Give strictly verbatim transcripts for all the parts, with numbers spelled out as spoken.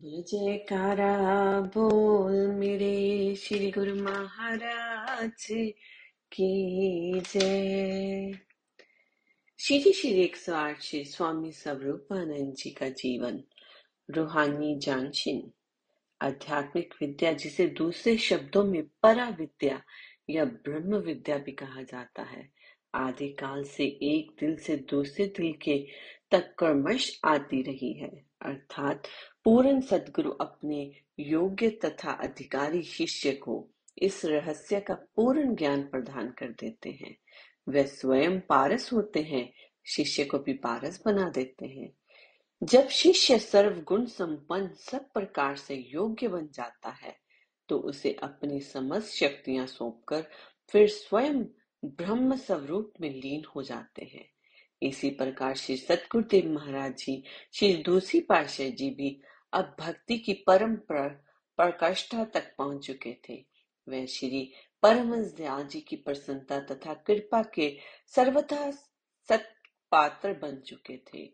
बोल जयकारा बोल मेरे श्री गुरु महाराज की जय। श्री श्री एक सौ आठ श्री स्वामी स्वरूपानंद जी का जीवन रूहानी जानशीन आध्यात्मिक विद्या, जिसे दूसरे शब्दों में परा विद्या या ब्रह्म विद्या भी कहा जाता है, आदि काल से एक दिल से दूसरे दिल के तक क्रमश आती रही है। अर्थात पूर्ण सदगुरु अपने योग्य तथा अधिकारी शिष्य को इस रहस्य का पूर्ण ज्ञान प्रदान कर देते हैं। वे स्वयं पारस होते हैं, शिष्य को भी पारस बना देते हैं। जब शिष्य सर्वगुण संपन्न सब प्रकार से योग्य बन जाता है तो उसे अपनी समस्त शक्तियां सौंपकर फिर स्वयं ब्रह्म स्वरूप में लीन हो जाते हैं। इसी प्रकार श्री सतगुरुदेव महाराज जी, श्री दुष्टी पातशाह जी भी अब भक्ति की परम प्रकष्ठा तक पहुंच चुके थे। वे श्री परमहंस दयाल जी की प्रसन्नता तथा कृपा के सर्वथा सत्पात्र बन चुके थे।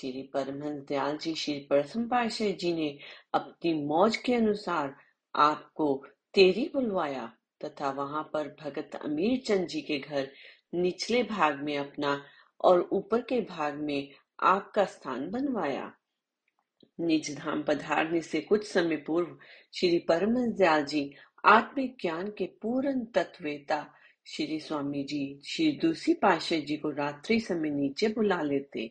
श्री परमहंस दयाल जी, श्री परसमपार्षद जी ने अपनी मौज के अनुसार आपको तेरी बुलवाया तथा वहां पर भगत अमीरचंद जी के घर निचले भाग में अपना और ऊपर के भाग में आपका स्थान बनवाया। निज धाम पधारने से कुछ समय पूर्व श्री परमहंस दयाल जी आत्मिक ज्ञान के पूर्ण तत्वेता श्री स्वामी जी, श्री दुष्टी पातशाह जी को रात्रि समय नीचे बुला लेते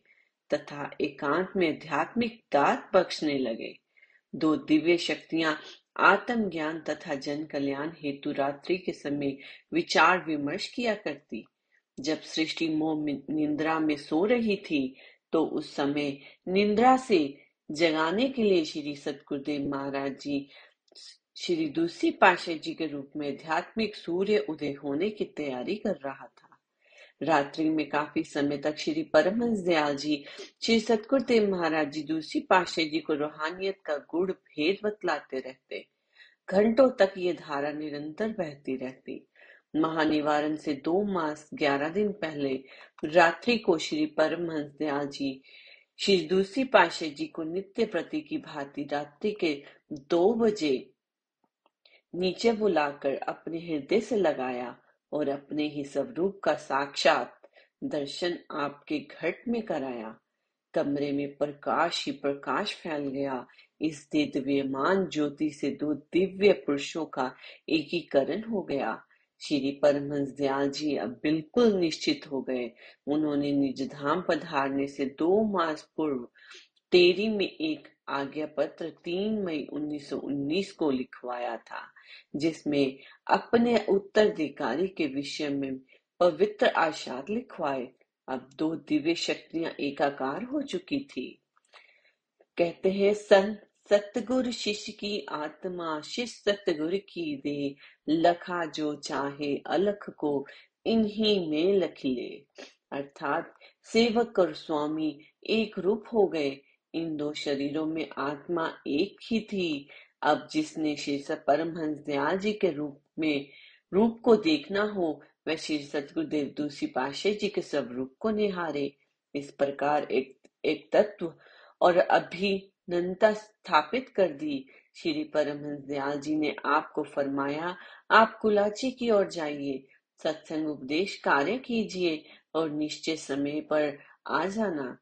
तथा एकांत में आध्यात्मिक दात बख्शने लगे। दो दिव्य शक्तियां आत्म ज्ञान तथा जन कल्याण हेतु रात्रि के समय विचार विमर्श किया करती। जब सृष्टि मोह निंद्रा में सो रही थी तो उस समय निंद्रा से जगाने के लिए श्री सतगुरुदेव महाराज जी, श्री दुष्टी पातशाह जी के रूप में आध्यात्मिक सूर्य उदय होने की तैयारी कर रहा था। रात्रि में काफी समय तक श्री परमहंस दयाल जी, श्री सतगुरुदेव महाराज जी, दुष्टी पातशाह जी को रूहानियत का गुड़ भेद बतलाते रहते। घंटों तक ये धारा निरंतर बहती रहती। महानिवारण से दो मास ग्यारह दिन पहले रात्रि को श्री परमहंस दयाल जी, श्री दुष्टी पातशाह जी को नित्य प्रति की भांति रात्रि के दो बजे नीचे बुलाकर अपने हृदय से लगाया और अपने ही स्वरूप का साक्षात दर्शन आपके घट में कराया। कमरे में प्रकाश ही प्रकाश फैल गया। इस दिव्यमान ज्योति से दो दिव्य पुरुषों का एकीकरण हो गया। श्री परमहंस दयाल जी अब बिल्कुल निश्चित हो गए। उन्होंने निज धाम पधारने से दो मास पूर्व तेरी में एक आज्ञा पत्र तीन मई उन्नीस सौ उन्नीस को लिखवाया था, जिसमें अपने उत्तराधिकारी के विषय में पवित्र आशाद लिखवाए। अब दो दिव्य शक्तियां एकाकार हो चुकी थी। कहते हैं संत सतगुरु शिष्य की आत्मा, शिष्य सतगुरु की दे, लखा जो चाहे अलख को इन्हीं में लख ले। अर्थात सेवक और स्वामी एक रूप हो गए। इन दो शरीरों में आत्मा एक ही थी। अब जिसने श्री परमहंस दयाल जी के रूप में रूप को देखना हो, वह श्री सतगुरुदेव दुष्टी पातशाह जी के सब रूप को निहारे। इस प्रकार एक एक तत्व और अभी नंता स्थापित कर दी। श्री परमहंस दयाल जी ने आपको फरमाया, आप कुलाची की ओर जाइए, सत्संग उपदेश कार्य कीजिए और निश्चय समय पर आ जाना।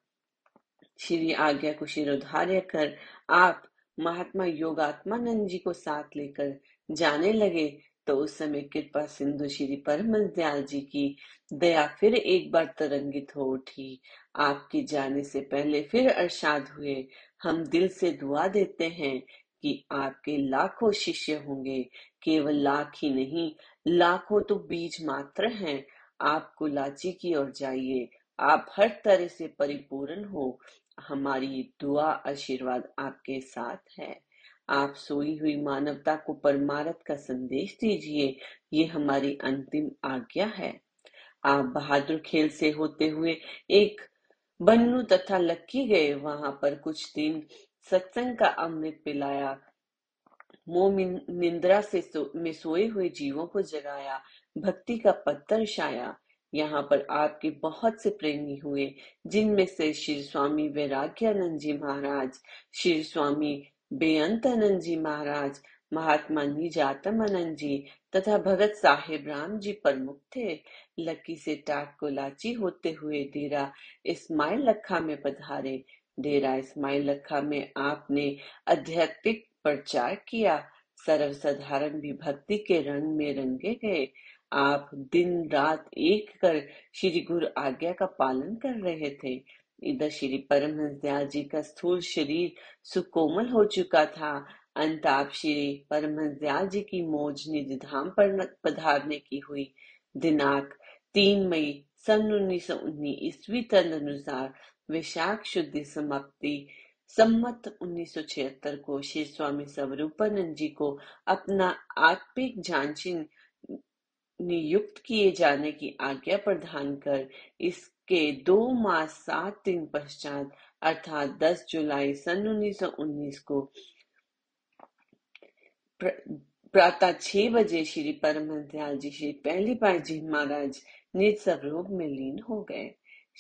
श्री आज्ञा को शिरोधार्य कर आप महात्मा योग आत्मानंद जी को साथ लेकर जाने लगे तो उस समय कृपा सिंधु श्री परमहंस दयाल जी की दया फिर एक बार तरंगित हो उठी। आपके जाने से पहले फिर अरशाद हुए, हम दिल से दुआ देते हैं कि आपके लाखों शिष्य होंगे, केवल लाख ही नहीं, लाखों तो बीज मात्र हैं। आप कुलाची की ओर जाइए, आप हर तरह से परिपूर्ण हो, हमारी दुआ आशीर्वाद आपके साथ है। आप सोई हुई मानवता को परमार्थ का संदेश दीजिए, ये हमारी अंतिम आज्ञा है। आप बहादुर खेल से होते हुए एक बन्नू तथा लक्की गए। वहां पर कुछ दिन सत्संग का अमृत पिलाया, मोह निंद्रा से सो, में सोए हुए जीवों को जगाया, भक्ति का पथ दर्शाया। यहाँ पर आपके बहुत से प्रेमी हुए, जिनमें से श्री स्वामी वैराग्यानंद जी महाराज, श्री स्वामी बेअंत आनंद जी महाराज, महात्मा जी जातम आनंद जी तथा भगत साहिब राम जी प्रमुख थे। लकी से टाटकोलाची होते हुए डेरा इस्माइल लखा में पधारे। डेरा इस्माइल लखा में आपने आध्यात्मिक प्रचार किया। सर्वसाधारण भी भक्ति के रंग में रंगे गए। आप दिन रात एक कर श्री गुरु आज्ञा का पालन कर रहे थे। इधर श्री परमहंस दयाल जी का स्थूल शरीर सुकोमल हो चुका था। अंत आप श्री परमहंस दयाल जी की मौज निधि धाम पर पधारने की हुई। दिनांक तीन मई सन उन्नीस सौ उन्नीस ईस्वी तदनुसार वैशाख शुद्धि समाप्ति सम्मत उन्नीस सौ छिहत्तर को श्री स्वामी स्वरूपानंद जी को अपना आत्मिक जानशीन नियुक्त किए जाने की आज्ञा प्रदान कर इसके दो माह सात दिन पश्चात अर्थात दस जुलाई सन उन्नीस सौ उन्नीस को प्रातः छह बजे श्री परमहंस दयाल जी श्री पहली पाई जी महाराज निज स्वरूप में लीन हो गए।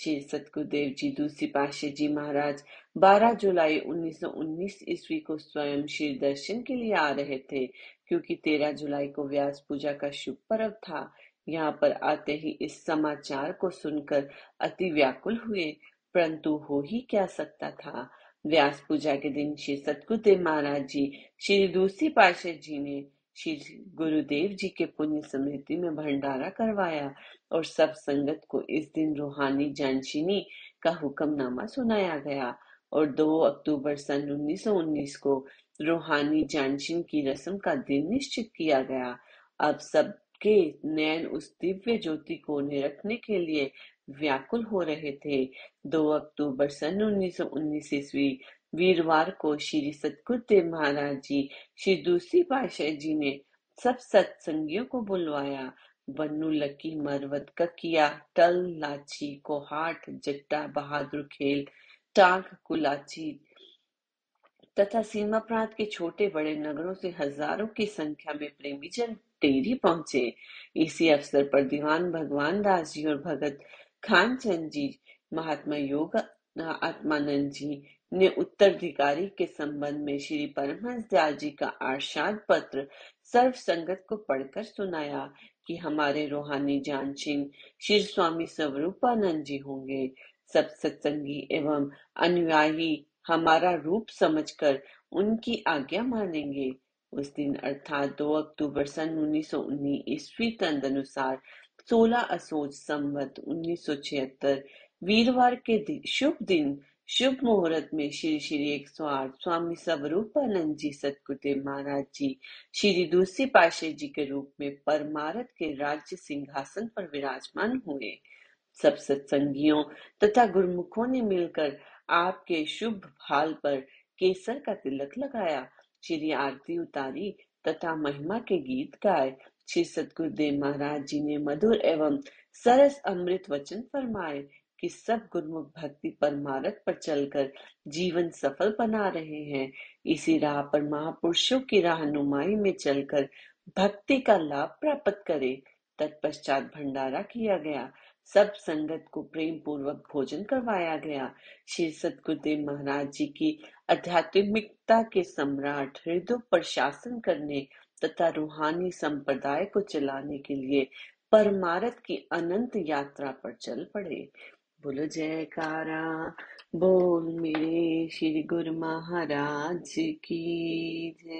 श्री सतगुरुदेव जी दूसरी पातशाह जी महाराज बारह जुलाई उन्नीस सौ उन्नीस ईस्वी को स्वयं श्री दर्शन के लिए आ रहे थे, क्योंकि तेरह जुलाई को व्यास पूजा का शुभ पर्व था। यहाँ पर आते ही इस समाचार को सुनकर अति व्याकुल हुए, परंतु हो ही क्या सकता था। व्यास पूजा के दिन श्री सतगुरुदेव महाराज जी श्री दूसरी पातशाह जी ने श्री गुरुदेव जी के पुण्य स्मृति में भंडारा करवाया और सब संगत को इस दिन रूहानी जानशीनी का हुक्मनामा सुनाया गया और दो अक्टूबर सन उन्नीस सौ उन्नीस को रूहानी जानशीन की रस्म का दिन निश्चित किया गया। अब सबके नयन उस दिव्य ज्योति को निरखने के लिए व्याकुल हो रहे थे। दो अक्टूबर सन उन्नीस सौ उन्नीस ईस्वी वीरवार को श्री सतगुरुदेव महाराज जी श्री दूसरी पातशाह जी ने सब सत्संगियों को बुलवाया। बन्नू, लकी, मरवत, ककिया, टल, लाची, कोहाट, जट्टा, बहादुर खेल, टांग, कुलाची तथा सीमा प्रांत के छोटे बड़े नगरों से हजारों की संख्या में प्रेमी जन टेरी पहुंचे। इसी अवसर पर दीवान भगवान राज जी और भगत खान चंद जी, महात्मा योग आत्मानंद जी ने उत्तराधिकारी के संबंध में श्री परमहंस दयाल जी का आर्षाद पत्र सर्व संगत को पढ़कर सुनाया कि हमारे रूहानी जानशीन श्री स्वामी स्वरूपानंद जी होंगे। सब सत्संगी एवं अनुयायी हमारा रूप समझकर उनकी आज्ञा मानेंगे। उस दिन अर्थात दो अक्टूबर सन उन्नीस सौ उन्नीस ईस्वी तदनुसार सोलह असोज संवत उन्नीस सौ छिहत्तर वीरवार के शुभ दिन शुभ मुहूर्त में श्री श्री एक सौ आठ स्वामी स्वरूपानंद जी सतगुरुदेव महाराज जी श्री दूसरी पातशाह जी के रूप में परमार्थ के राज्य सिंहासन पर विराजमान हुए। सब सत्संगियों तथा गुरुमुखों ने मिलकर आपके शुभ भाल पर केसर का तिलक लगाया, श्री आरती उतारी तथा महिमा के गीत गाए। श्री सतगुरुदेव महाराज जी ने मधुर एवं सरस अमृत वचन फरमाए कि सब गुरुमुख भक्ति परमार्थ पर चलकर जीवन सफल बना रहे हैं। इसी राह पर महापुरुषों की रहनुमाई में चलकर भक्ति का लाभ प्राप्त करें। तत्पश्चात भंडारा किया गया। सब संगत को प्रेम पूर्वक भोजन करवाया गया। श्री सतगुरुदेव महाराज जी की आध्यात्मिकता के सम्राट हृदय पर शासन करने तथा रूहानी संप्रदाय को चलाने के लिए परमार्थ की अनंत यात्रा पर चल पड़े। बोलो जयकारा, बोल मेरे श्री गुरु महाराज की जय।